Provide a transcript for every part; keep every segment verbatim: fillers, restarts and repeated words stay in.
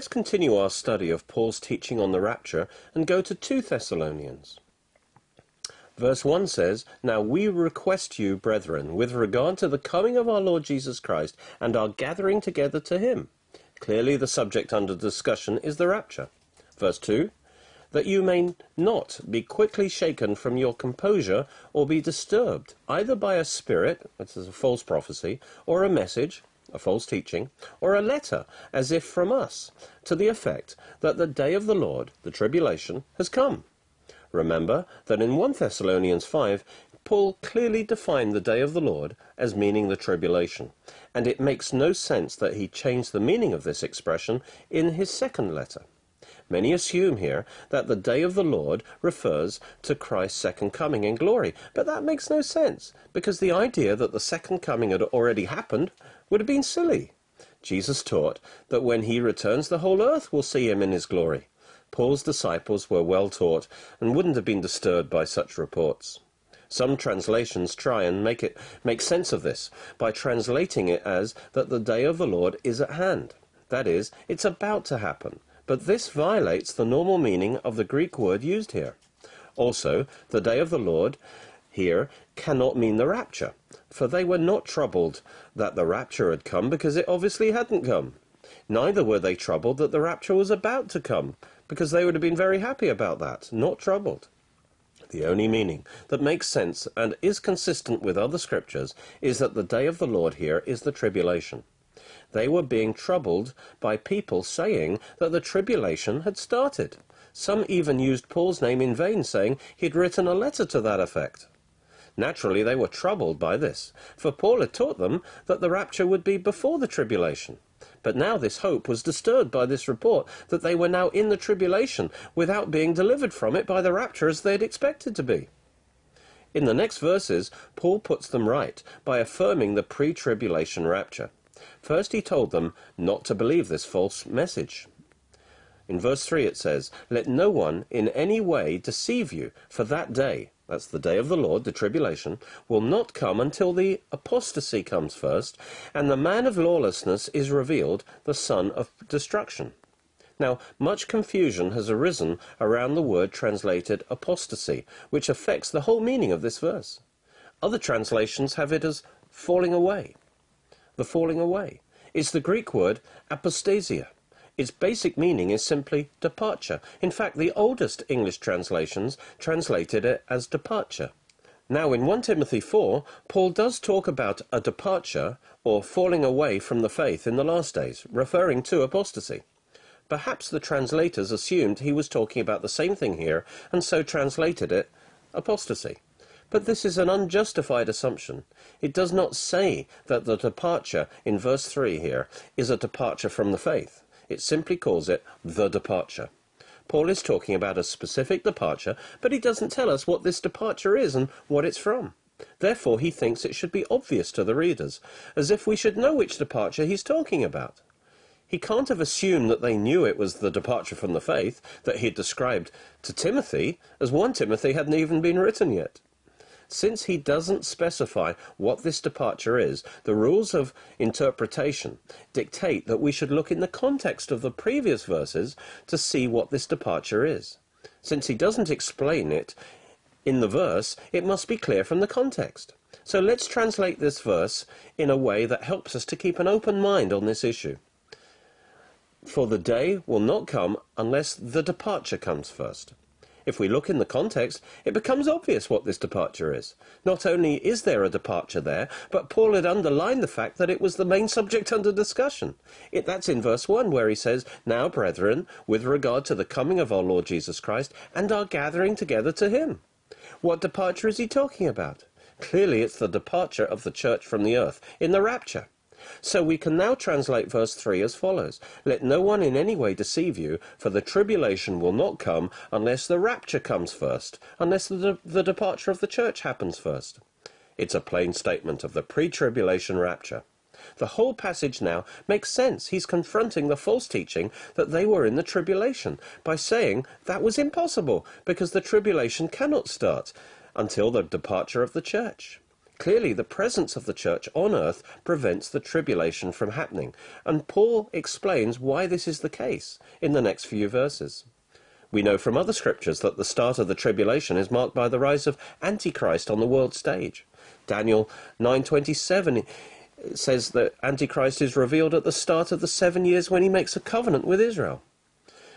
let's continue our study of Paul's teaching on the rapture and go to Second Thessalonians. Verse one says, "Now we request you, brethren, with regard to the coming of our Lord Jesus Christ and our gathering together to him." Clearly the subject under discussion is the rapture. Verse two, "That you may not be quickly shaken from your composure or be disturbed, either by a spirit," which is a false prophecy, "or a message," a false teaching, "or a letter, as if from us, to the effect that the day of the Lord," the tribulation, "has come." Remember that in First Thessalonians five, Paul clearly defined the day of the Lord as meaning the tribulation, and it makes no sense that he changed the meaning of this expression in his second letter. Many assume here that the day of the Lord refers to Christ's second coming in glory, but that makes no sense, because the idea that the second coming had already happened would have been silly. Jesus taught that when he returns, the whole earth will see him in his glory. Paul's disciples were well taught and wouldn't have been disturbed by such reports. Some translations try and make it make sense of this by translating it as that the day of the Lord is at hand. That is, it's about to happen. But this violates the normal meaning of the Greek word used here. Also, the day of the Lord here cannot mean the rapture, for they were not troubled that the rapture had come, because it obviously hadn't come. Neither were they troubled that the rapture was about to come, because they would have been very happy about that, not troubled. The only meaning that makes sense and is consistent with other scriptures is that the day of the Lord here is the tribulation. They were being troubled by people saying that the tribulation had started. Some even used Paul's name in vain, saying he'd written a letter to that effect. Naturally, they were troubled by this, for Paul had taught them that the rapture would be before the tribulation. But now this hope was disturbed by this report that they were now in the tribulation without being delivered from it by the rapture as they had expected to be. In the next verses, Paul puts them right by affirming the pre-tribulation rapture. First, he told them not to believe this false message. In verse three it says, "Let no one in any way deceive you, for that day," that's the day of the Lord, the tribulation, "will not come until the apostasy comes first, and the man of lawlessness is revealed, the son of destruction." Now, much confusion has arisen around the word translated apostasy, which affects the whole meaning of this verse. Other translations have it as falling away. The falling away. It's the Greek word apostasia. Its basic meaning is simply departure. In fact, the oldest English translations translated it as departure. Now in First Timothy four, Paul does talk about a departure or falling away from the faith in the last days, referring to apostasy. Perhaps the translators assumed he was talking about the same thing here and so translated it apostasy. But this is an unjustified assumption. It does not say that the departure in verse three here is a departure from the faith. It simply calls it the departure. Paul is talking about a specific departure, but he doesn't tell us what this departure is and what it's from. Therefore, he thinks it should be obvious to the readers, as if we should know which departure he's talking about. He can't have assumed that they knew it was the departure from the faith that he had described to Timothy, as First Timothy hadn't even been written yet. Since he doesn't specify what this departure is, the rules of interpretation dictate that we should look in the context of the previous verses to see what this departure is. Since he doesn't explain it in the verse, it must be clear from the context. So let's translate this verse in a way that helps us to keep an open mind on this issue. "For the day will not come unless the departure comes first." If we look in the context, it becomes obvious what this departure is. Not only is there a departure there, but Paul had underlined the fact that it was the main subject under discussion. It, that's in verse one, where he says, "Now, brethren, with regard to the coming of our Lord Jesus Christ and our gathering together to him." What departure is he talking about? Clearly, it's the departure of the church from the earth in the rapture. So we can now translate verse three as follows: "Let no one in any way deceive you, for the tribulation will not come unless the rapture comes first, unless the, de the departure of the church happens first." It's a plain statement of the pre-tribulation rapture. The whole passage now makes sense. He's confronting the false teaching that they were in the tribulation by saying that was impossible, because the tribulation cannot start until the departure of the church. Clearly, the presence of the church on earth prevents the tribulation from happening, and Paul explains why this is the case in the next few verses. We know from other scriptures that the start of the tribulation is marked by the rise of Antichrist on the world stage. Daniel nine twenty-seven says that Antichrist is revealed at the start of the seven years when he makes a covenant with Israel.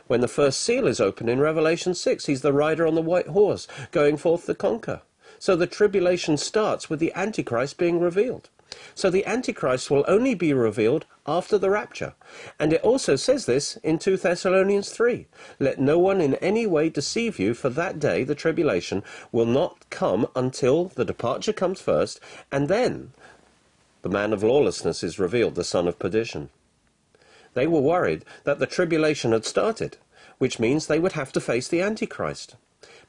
When the first seal is opened in Revelation six, he's the rider on the white horse, going forth to conquer. So the tribulation starts with the Antichrist being revealed. So the Antichrist will only be revealed after the rapture. And it also says this in two Thessalonians three. Let no one in any way deceive you, for that day, the tribulation, will not come until the departure comes first, and then the man of lawlessness is revealed, the son of perdition. They were worried that the tribulation had started, which means they would have to face the Antichrist.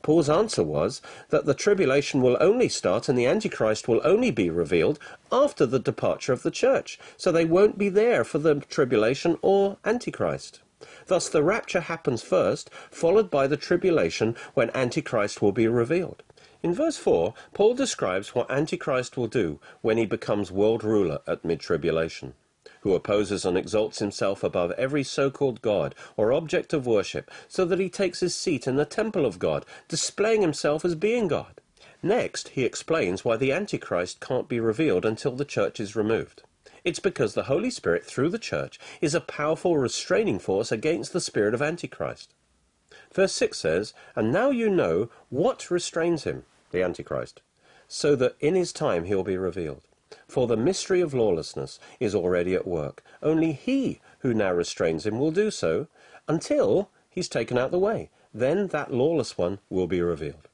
Paul's answer was that the tribulation will only start and the Antichrist will only be revealed after the departure of the church, so they won't be there for the tribulation or Antichrist. Thus the rapture happens first, followed by the tribulation when Antichrist will be revealed. In verse four, Paul describes what Antichrist will do when he becomes world ruler at mid-tribulation, who opposes and exalts himself above every so-called God or object of worship, so that he takes his seat in the temple of God, displaying himself as being God. Next, he explains why the Antichrist can't be revealed until the church is removed. It's because the Holy Spirit, through the church, is a powerful restraining force against the spirit of Antichrist. Verse six says, "And now you know what restrains him," the Antichrist, "so that in his time he'll be revealed. For the mystery of lawlessness is already at work. Only he who now restrains him will do so until he's taken out of the way. Then that lawless one will be revealed."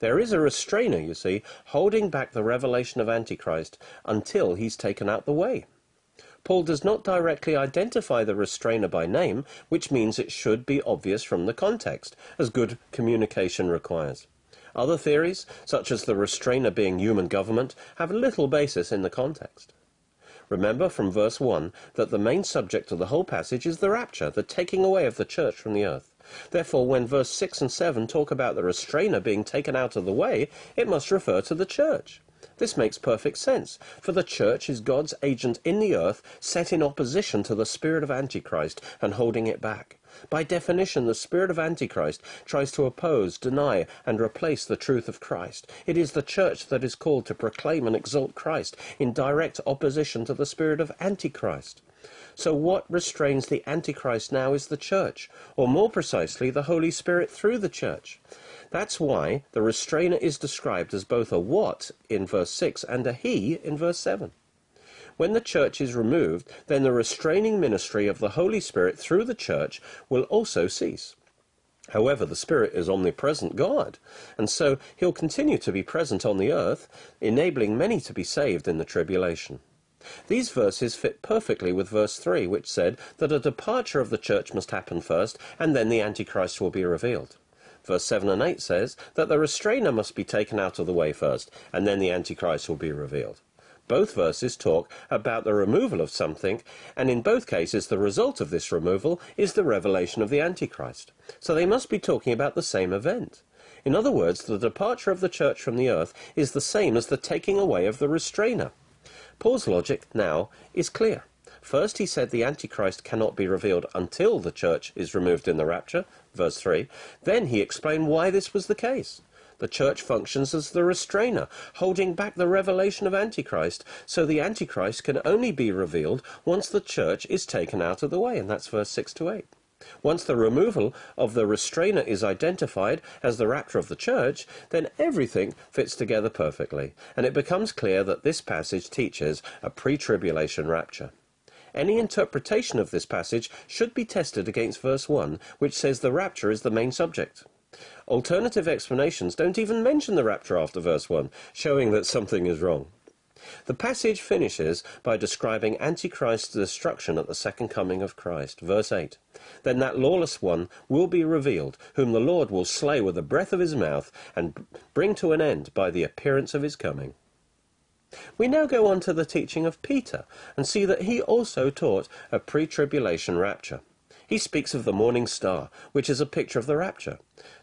There is a restrainer, you see, holding back the revelation of Antichrist until he's taken out of the way. Paul does not directly identify the restrainer by name, which means it should be obvious from the context, as good communication requires. Other theories, such as the restrainer being human government, have little basis in the context. Remember from verse one that the main subject of the whole passage is the rapture, the taking away of the church from the earth. Therefore, when verse six and seven talk about the restrainer being taken out of the way, it must refer to the church. This makes perfect sense, for the church is God's agent in the earth, set in opposition to the spirit of Antichrist and holding it back. By definition, the spirit of Antichrist tries to oppose, deny, and replace the truth of Christ. It is the church that is called to proclaim and exalt Christ in direct opposition to the spirit of Antichrist. So what restrains the Antichrist now is the church, or more precisely, the Holy Spirit through the church. That's why the restrainer is described as both a what in verse six and a he in verse seven. When the church is removed, then the restraining ministry of the Holy Spirit through the church will also cease. However, the Spirit is omnipresent God, and so he'll continue to be present on the earth, enabling many to be saved in the tribulation. These verses fit perfectly with verse three, which said that a departure of the church must happen first, and then the Antichrist will be revealed. Verse seven and eight says that the restrainer must be taken out of the way first, and then the Antichrist will be revealed. Both verses talk about the removal of something, and in both cases the result of this removal is the revelation of the Antichrist. So they must be talking about the same event. In other words, the departure of the church from the earth is the same as the taking away of the restrainer. Paul's logic now is clear. First, he said the Antichrist cannot be revealed until the church is removed in the rapture, verse three. Then he explained why this was the case. The church functions as the restrainer, holding back the revelation of Antichrist, so the Antichrist can only be revealed once the church is taken out of the way, and that's verse six to eight. Once the removal of the restrainer is identified as the rapture of the church, then everything fits together perfectly, and it becomes clear that this passage teaches a pre-tribulation rapture. Any interpretation of this passage should be tested against verse one, which says the rapture is the main subject. Alternative explanations don't even mention the rapture after verse one, showing that something is wrong. The passage finishes by describing Antichrist's destruction at the second coming of Christ. Verse eight. Then that lawless one will be revealed, whom the Lord will slay with the breath of his mouth and bring to an end by the appearance of his coming. We now go on to the teaching of Peter and see that he also taught a pre-tribulation rapture. He speaks of the morning star, which is a picture of the rapture.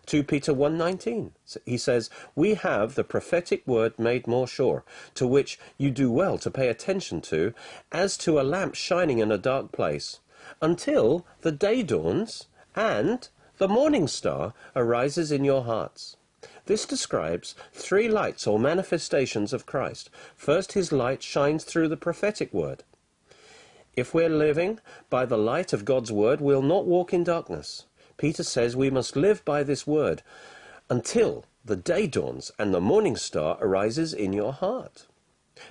Second Peter one nineteen, he says, "We have the prophetic word made more sure, to which you do well to pay attention to, as to a lamp shining in a dark place, until the day dawns and the morning star arises in your hearts." This describes three lights or manifestations of Christ. First, his light shines through the prophetic word. If we're living by the light of God's word, we'll not walk in darkness. Peter says we must live by this word until the day dawns and the morning star arises in your heart.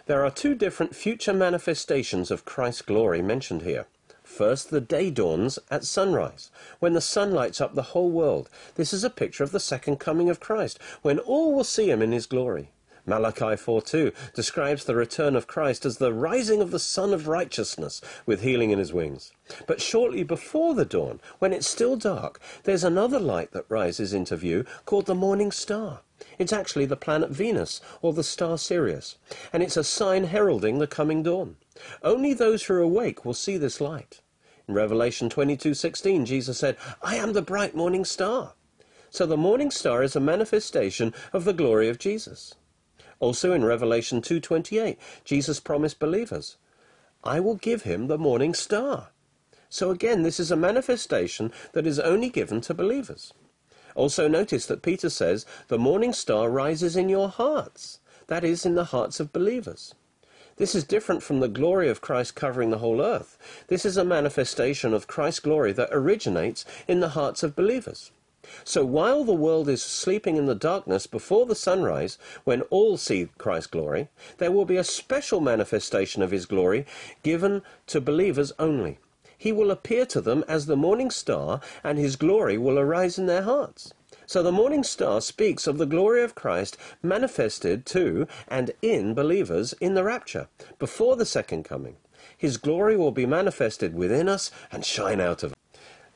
There are two different future manifestations of Christ's glory mentioned here. First, the day dawns at sunrise, when the sun lights up the whole world. This is a picture of the second coming of Christ, when all will see him in his glory. Malachi four two describes the return of Christ as the rising of the sun of righteousness with healing in his wings. But shortly before the dawn, when it's still dark, there's another light that rises into view called the morning star. It's actually the planet Venus, or the star Sirius, and it's a sign heralding the coming dawn. Only those who are awake will see this light. In Revelation twenty-two sixteen, Jesus said, "I am the bright morning star." So the morning star is a manifestation of the glory of Jesus. Also in Revelation two twenty-eight, Jesus promised believers, "I will give him the morning star." So again, this is a manifestation that is only given to believers. Also notice that Peter says, "The morning star rises in your hearts." That is, in the hearts of believers. This is different from the glory of Christ covering the whole earth. This is a manifestation of Christ's glory that originates in the hearts of believers. So while the world is sleeping in the darkness before the sunrise, when all see Christ's glory, there will be a special manifestation of his glory given to believers only. He will appear to them as the morning star, and his glory will arise in their hearts. So the morning star speaks of the glory of Christ manifested to and in believers in the rapture, before the second coming. His glory will be manifested within us and shine out of us.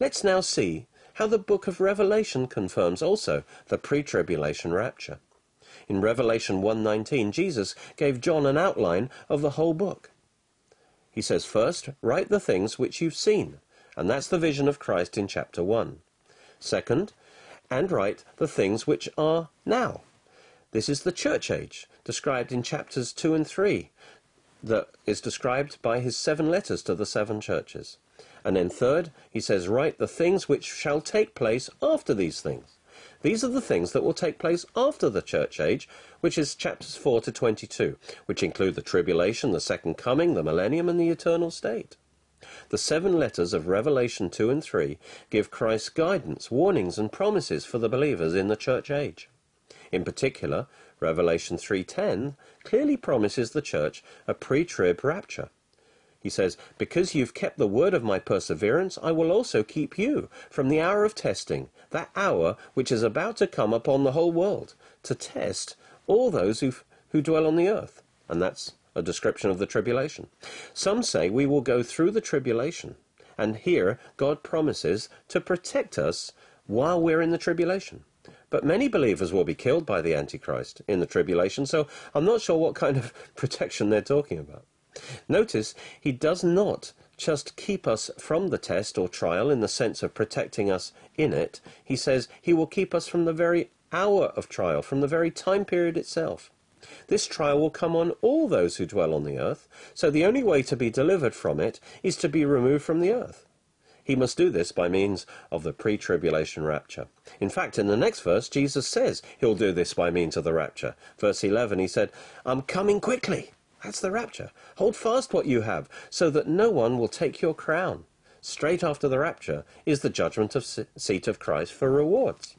Let's now see how the book of Revelation confirms also the pre-tribulation rapture. In Revelation one nineteen, Jesus gave John an outline of the whole book. He says, first, write the things which you've seen, and that's the vision of Christ in chapter one. Second, and write the things which are now. This is the church age, described in chapters two and three, that is described by his seven letters to the seven churches. And then third, he says, write the things which shall take place after these things. These are the things that will take place after the church age, which is chapters four to twenty-two, which include the tribulation, the second coming, the millennium, and the eternal state. The seven letters of Revelation two and three give Christ's guidance, warnings, and promises for the believers in the church age. In particular, Revelation three ten clearly promises the church a pre-trib rapture. He says, "Because you've kept the word of my perseverance, I will also keep you from the hour of testing, that hour which is about to come upon the whole world, to test all those who who dwell on the earth." And that's a description of the tribulation. Some say we will go through the tribulation, and here God promises to protect us while we're in the tribulation. But many believers will be killed by the Antichrist in the tribulation, so I'm not sure what kind of protection they're talking about. Notice he does not just keep us from the test or trial in the sense of protecting us in it. He says he will keep us from the very hour of trial, from the very time period itself. This trial will come on all those who dwell on the earth, so the only way to be delivered from it is to be removed from the earth. He must do this by means of the pre-tribulation rapture. In fact, in the next verse, Jesus says he'll do this by means of the rapture. Verse eleven, he said, "I'm coming quickly." That's the rapture. "Hold fast what you have, so that no one will take your crown." Straight after the rapture is the judgment of seat of Christ for rewards.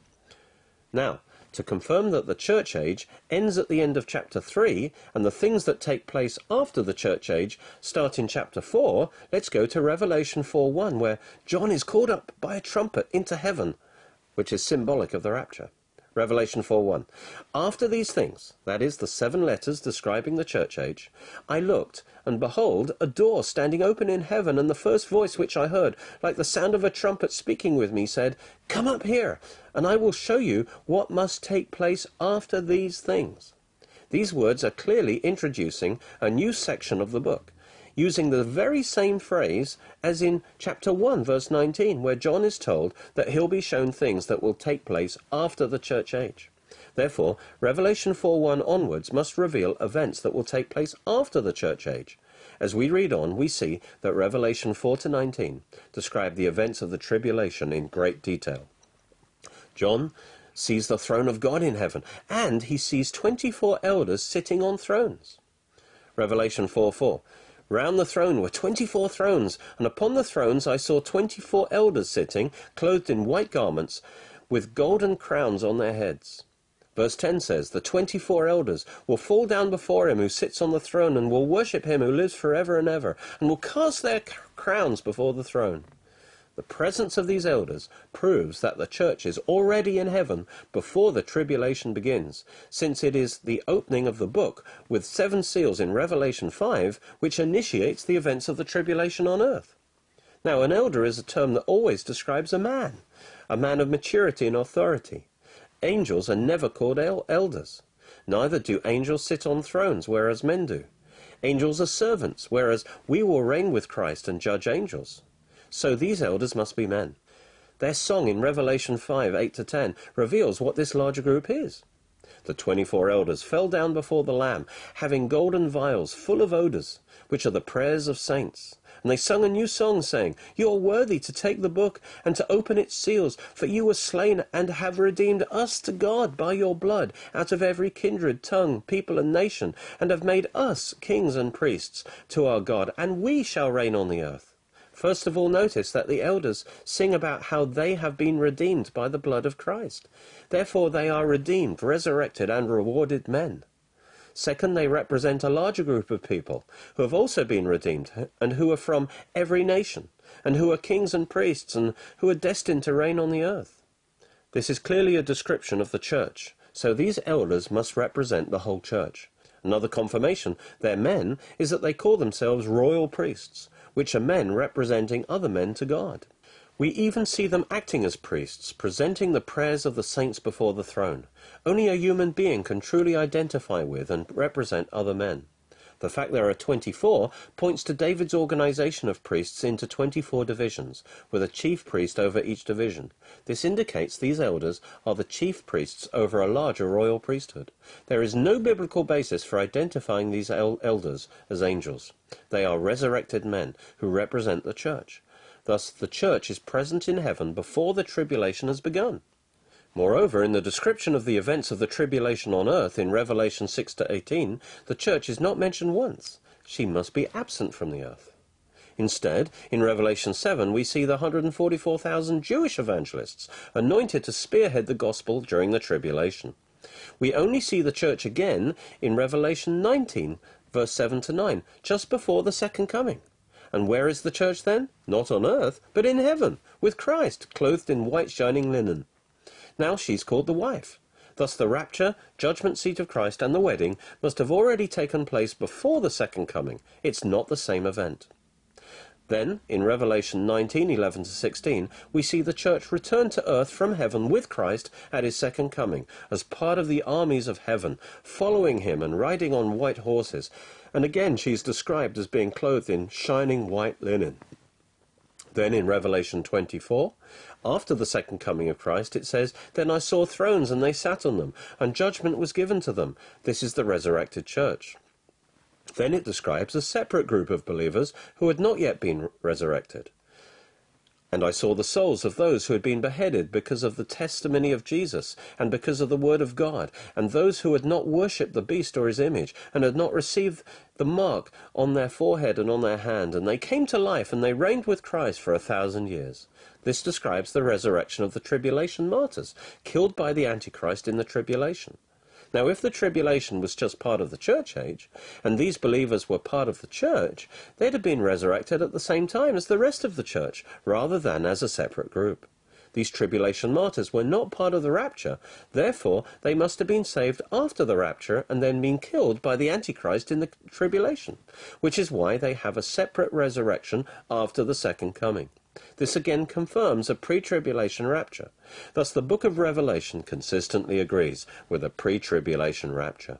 Now, to confirm that the church age ends at the end of chapter three, and the things that take place after the church age start in chapter four, let's go to Revelation four one, where John is called up by a trumpet into heaven, which is symbolic of the rapture. Revelation four one, "After these things," that is the seven letters describing the church age, "I looked, and behold, a door standing open in heaven, and the first voice which I heard, like the sound of a trumpet speaking with me, said, 'Come up here, and I will show you what must take place after these things.'" These words are clearly introducing a new section of the book. using the very same phrase as in chapter one verse nineteen, where John is told that he'll be shown things that will take place after the church age. Therefore, Revelation four one onwards must reveal events that will take place after the church age. As we read on, we see that Revelation four to nineteen describe the events of the tribulation in great detail. John sees the throne of God in heaven, and he sees twenty-four elders sitting on thrones. Revelation four four. Round the throne were twenty-four thrones, and upon the thrones I saw twenty-four elders sitting, clothed in white garments, with golden crowns on their heads. Verse ten says, the twenty-four elders will fall down before him who sits on the throne, and will worship him who lives forever and ever, and will cast their crowns before the throne. The presence of these elders proves that the church is already in heaven before the tribulation begins, since it is the opening of the book with seven seals in Revelation five which initiates the events of the tribulation on earth. Now, an elder is a term that always describes a man, a man of maturity and authority. Angels are never called elders. Neither do angels sit on thrones, whereas men do. Angels are servants, whereas we will reign with Christ and judge angels. So these elders must be men. Their song in Revelation five, eight to ten reveals what this larger group is. The twenty-four elders fell down before the Lamb, having golden vials full of odours, which are the prayers of saints. And they sung a new song, saying, You are worthy to take the book and to open its seals, for you were slain and have redeemed us to God by your blood out of every kindred, tongue, people and nation, and have made us kings and priests to our God, and we shall reign on the earth. First of all, notice that the elders sing about how they have been redeemed by the blood of Christ. Therefore, they are redeemed, resurrected, and rewarded men. Second, they represent a larger group of people who have also been redeemed, and who are from every nation, and who are kings and priests, and who are destined to reign on the earth. This is clearly a description of the church, so these elders must represent the whole church. Another confirmation, they're men, is that they call themselves royal priests, which are men representing other men to God. We even see them acting as priests, presenting the prayers of the saints before the throne. Only a human being can truly identify with and represent other men. The fact there are twenty-four points to David's organization of priests into twenty-four divisions, with a chief priest over each division. This indicates these elders are the chief priests over a larger royal priesthood. There is no biblical basis for identifying these el- elders as angels. They are resurrected men who represent the church. Thus, the church is present in heaven before the tribulation has begun. Moreover, in the description of the events of the tribulation on earth in Revelation six to eighteen, the church is not mentioned once. She must be absent from the earth. Instead, in Revelation seven, we see the one hundred forty-four thousand Jewish evangelists anointed to spearhead the gospel during the tribulation. We only see the church again in Revelation nineteen, verse seven to nine, just before the second coming. And where is the church then? Not on earth, but in heaven, with Christ, clothed in white shining linen. Now she's called the wife. Thus the rapture, judgment seat of Christ, and the wedding must have already taken place before the second coming. It's not the same event. Then, in Revelation nineteen, eleven to sixteen, we see the church return to earth from heaven with Christ at his second coming, as part of the armies of heaven, following him and riding on white horses. And again she is described as being clothed in shining white linen. Then in Revelation twenty-four, after the second coming of Christ, it says, Then I saw thrones, and they sat on them, and judgment was given to them. This is the resurrected church. Then it describes a separate group of believers who had not yet been resurrected. And I saw the souls of those who had been beheaded because of the testimony of Jesus and because of the word of God, and those who had not worshipped the beast or his image, and had not received the mark on their forehead and on their hand. And they came to life, and they reigned with Christ for a thousand years. This describes the resurrection of the tribulation martyrs, killed by the Antichrist in the tribulation. Now, if the tribulation was just part of the church age, and these believers were part of the church, they'd have been resurrected at the same time as the rest of the church, rather than as a separate group. These tribulation martyrs were not part of the rapture, therefore they must have been saved after the rapture and then been killed by the Antichrist in the tribulation, which is why they have a separate resurrection after the second coming. This again confirms a pre-tribulation rapture. Thus the book of Revelation consistently agrees with a pre-tribulation rapture.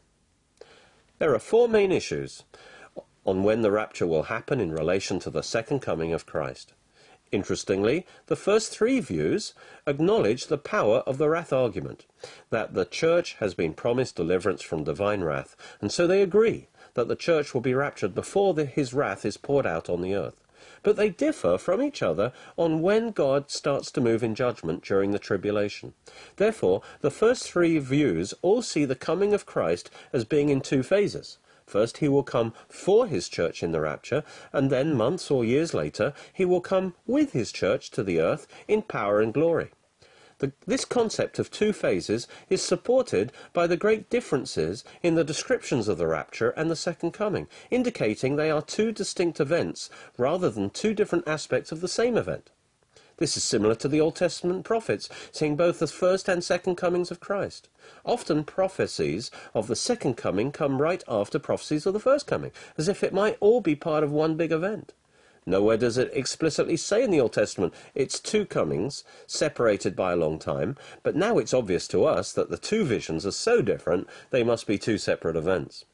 There are four main issues on when the rapture will happen in relation to the second coming of Christ. Interestingly, the first three views acknowledge the power of the wrath argument, that the church has been promised deliverance from divine wrath, and so they agree that the church will be raptured before the, his wrath is poured out on the earth. But they differ from each other on when God starts to move in judgment during the tribulation. Therefore, the first three views all see the coming of Christ as being in two phases. First, he will come for his church in the rapture, and then months or years later, he will come with his church to the earth in power and glory. The, this concept of two phases is supported by the great differences in the descriptions of the rapture and the second coming, indicating they are two distinct events rather than two different aspects of the same event. This is similar to the Old Testament prophets, seeing both the first and second comings of Christ. Often prophecies of the second coming come right after prophecies of the first coming, as if it might all be part of one big event. Nowhere does it explicitly say in the Old Testament it's two comings, separated by a long time, but now it's obvious to us that the two visions are so different they must be two separate events.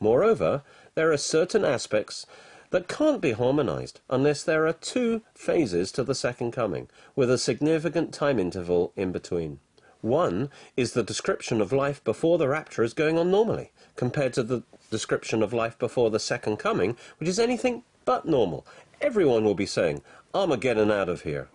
Moreover, there are certain aspects that can't be harmonized unless there are two phases to the second coming, with a significant time interval in between. One is the description of life before the rapture is going on normally, compared to the description of life before the second coming, which is anything but normal. Everyone will be saying, "Armageddon out of here."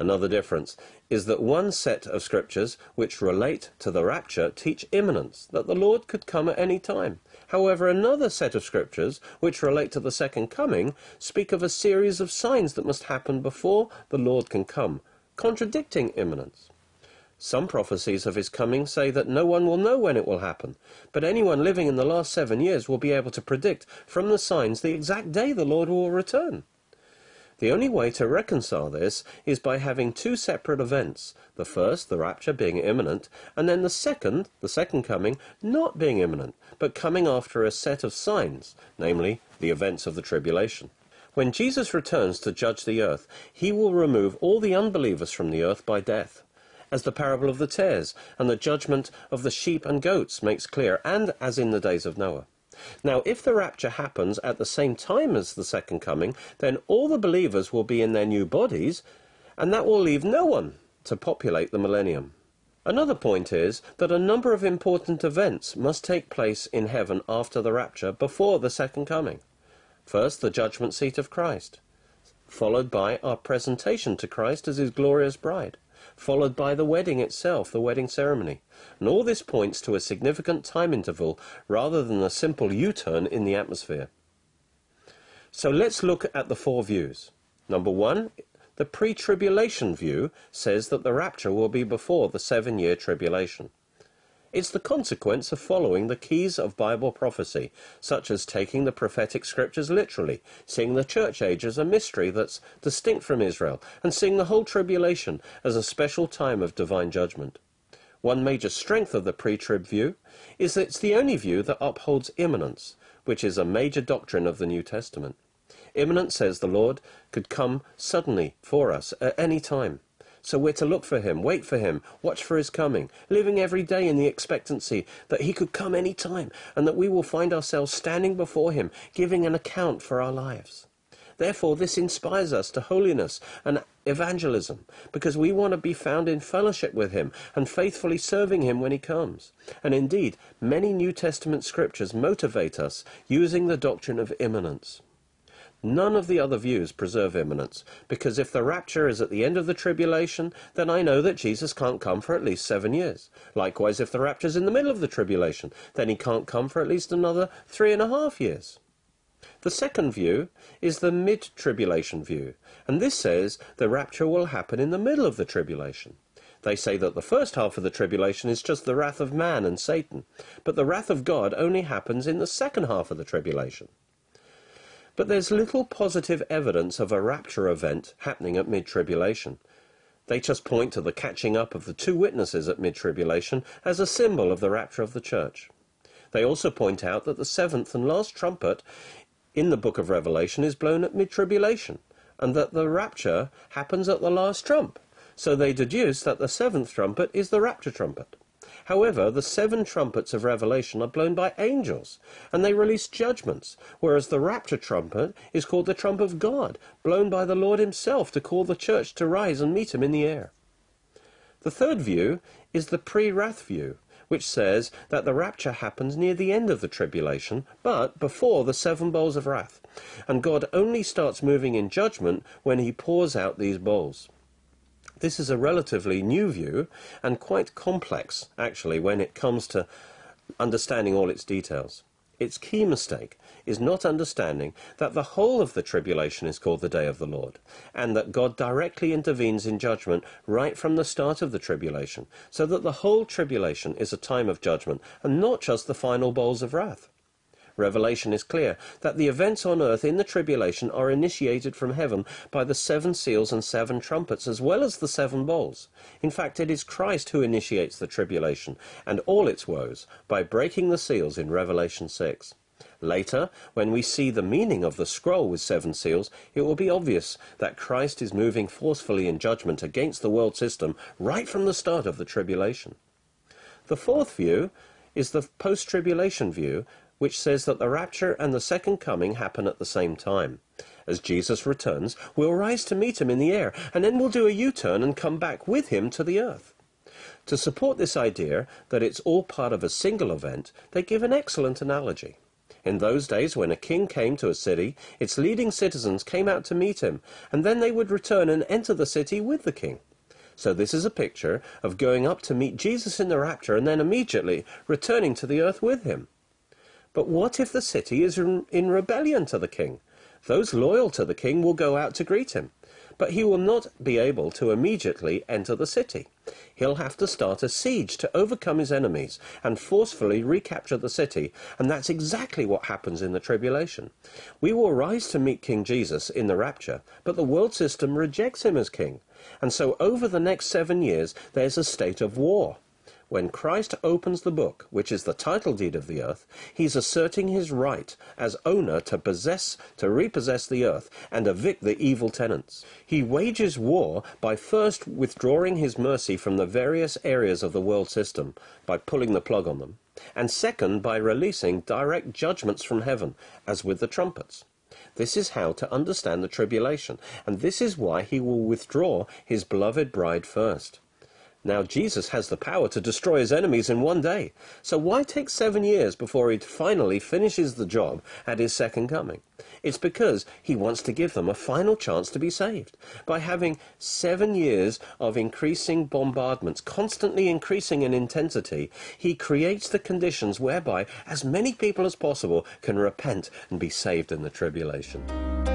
Another difference is that one set of scriptures which relate to the rapture teach imminence, that the Lord could come at any time. However, another set of scriptures which relate to the second coming speak of a series of signs that must happen before the Lord can come, contradicting imminence. Some prophecies of his coming say that no one will know when it will happen, but anyone living in the last seven years will be able to predict from the signs the exact day the Lord will return. The only way to reconcile this is by having two separate events, the first, the rapture, being imminent, and then the second, the second coming, not being imminent, but coming after a set of signs, namely the events of the tribulation. When Jesus returns to judge the earth, he will remove all the unbelievers from the earth by death, as the parable of the tares and the judgment of the sheep and goats makes clear, and as in the days of Noah. Now, if the rapture happens at the same time as the second coming, then all the believers will be in their new bodies, and that will leave no one to populate the millennium. Another point is that a number of important events must take place in heaven after the rapture before the second coming. First, the judgment seat of Christ, followed by our presentation to Christ as his glorious bride, followed by the wedding itself, the wedding ceremony. And all this points to a significant time interval rather than a simple U-turn in the atmosphere. So let's look at the four views. Number one, the pre-tribulation view says that the rapture will be before the seven-year tribulation. It's the consequence of following the keys of Bible prophecy, such as taking the prophetic scriptures literally, seeing the church age as a mystery that's distinct from Israel, and seeing the whole tribulation as a special time of divine judgment. One major strength of the pre-trib view is that it's the only view that upholds imminence, which is a major doctrine of the New Testament. Imminence says the Lord could come suddenly for us at any time. So we're to look for him, wait for him, watch for his coming, living every day in the expectancy that he could come any time, and that we will find ourselves standing before him, giving an account for our lives. Therefore, this inspires us to holiness and evangelism, because we want to be found in fellowship with him and faithfully serving him when he comes. And indeed, many New Testament scriptures motivate us using the doctrine of imminence. None of the other views preserve imminence, because if the rapture is at the end of the tribulation, then I know that Jesus can't come for at least seven years. Likewise, if the rapture is in the middle of the tribulation, then he can't come for at least another three and a half years. The second view is the mid-tribulation view, and this says the rapture will happen in the middle of the tribulation. They say that the first half of the tribulation is just the wrath of man and Satan, but the wrath of God only happens in the second half of the tribulation. But there's little positive evidence of a rapture event happening at mid-tribulation. They just point to the catching up of the two witnesses at mid-tribulation as a symbol of the rapture of the church. They also point out that the seventh and last trumpet in the book of Revelation is blown at mid-tribulation, and that the rapture happens at the last trump. So they deduce that the seventh trumpet is the rapture trumpet. However, the seven trumpets of Revelation are blown by angels, and they release judgments, whereas the rapture trumpet is called the trump of God, blown by the Lord himself to call the church to rise and meet him in the air. The third view is the pre-wrath view, which says that the rapture happens near the end of the tribulation, but before the seven bowls of wrath, and God only starts moving in judgment when he pours out these bowls. This is a relatively new view, and quite complex, actually, when it comes to understanding all its details. Its key mistake is not understanding that the whole of the tribulation is called the Day of the Lord, and that God directly intervenes in judgment right from the start of the tribulation, so that the whole tribulation is a time of judgment, and not just the final bowls of wrath. Revelation is clear that the events on earth in the tribulation are initiated from heaven by the seven seals and seven trumpets, as well as the seven bowls. In fact, it is Christ who initiates the tribulation and all its woes by breaking the seals in Revelation six. Later, when we see the meaning of the scroll with seven seals, it will be obvious that Christ is moving forcefully in judgment against the world system right from the start of the tribulation. The fourth view is the post-tribulation view, which says that the rapture and the second coming happen at the same time. As Jesus returns, we'll rise to meet him in the air, and then we'll do a U-turn and come back with him to the earth. To support this idea that it's all part of a single event, they give an excellent analogy. In those days, when a king came to a city, its leading citizens came out to meet him, and then they would return and enter the city with the king. So this is a picture of going up to meet Jesus in the rapture and then immediately returning to the earth with him. But what if the city is in rebellion to the king? Those loyal to the king will go out to greet him, but he will not be able to immediately enter the city. He'll have to start a siege to overcome his enemies and forcefully recapture the city, and that's exactly what happens in the tribulation. We will rise to meet King Jesus in the rapture, but the world system rejects him as king, and so over the next seven years there's a state of war. When Christ opens the book, which is the title deed of the earth, he's asserting his right as owner to possess, to repossess the earth and evict the evil tenants. He wages war by first withdrawing his mercy from the various areas of the world system, by pulling the plug on them, and second, by releasing direct judgments from heaven, as with the trumpets. This is how to understand the tribulation, and this is why he will withdraw his beloved bride first. Now Jesus has the power to destroy his enemies in one day, so why take seven years before he finally finishes the job at his second coming? It's because he wants to give them a final chance to be saved, by having seven years of increasing bombardments, constantly increasing in intensity. He creates the conditions whereby as many people as possible can repent and be saved in the tribulation.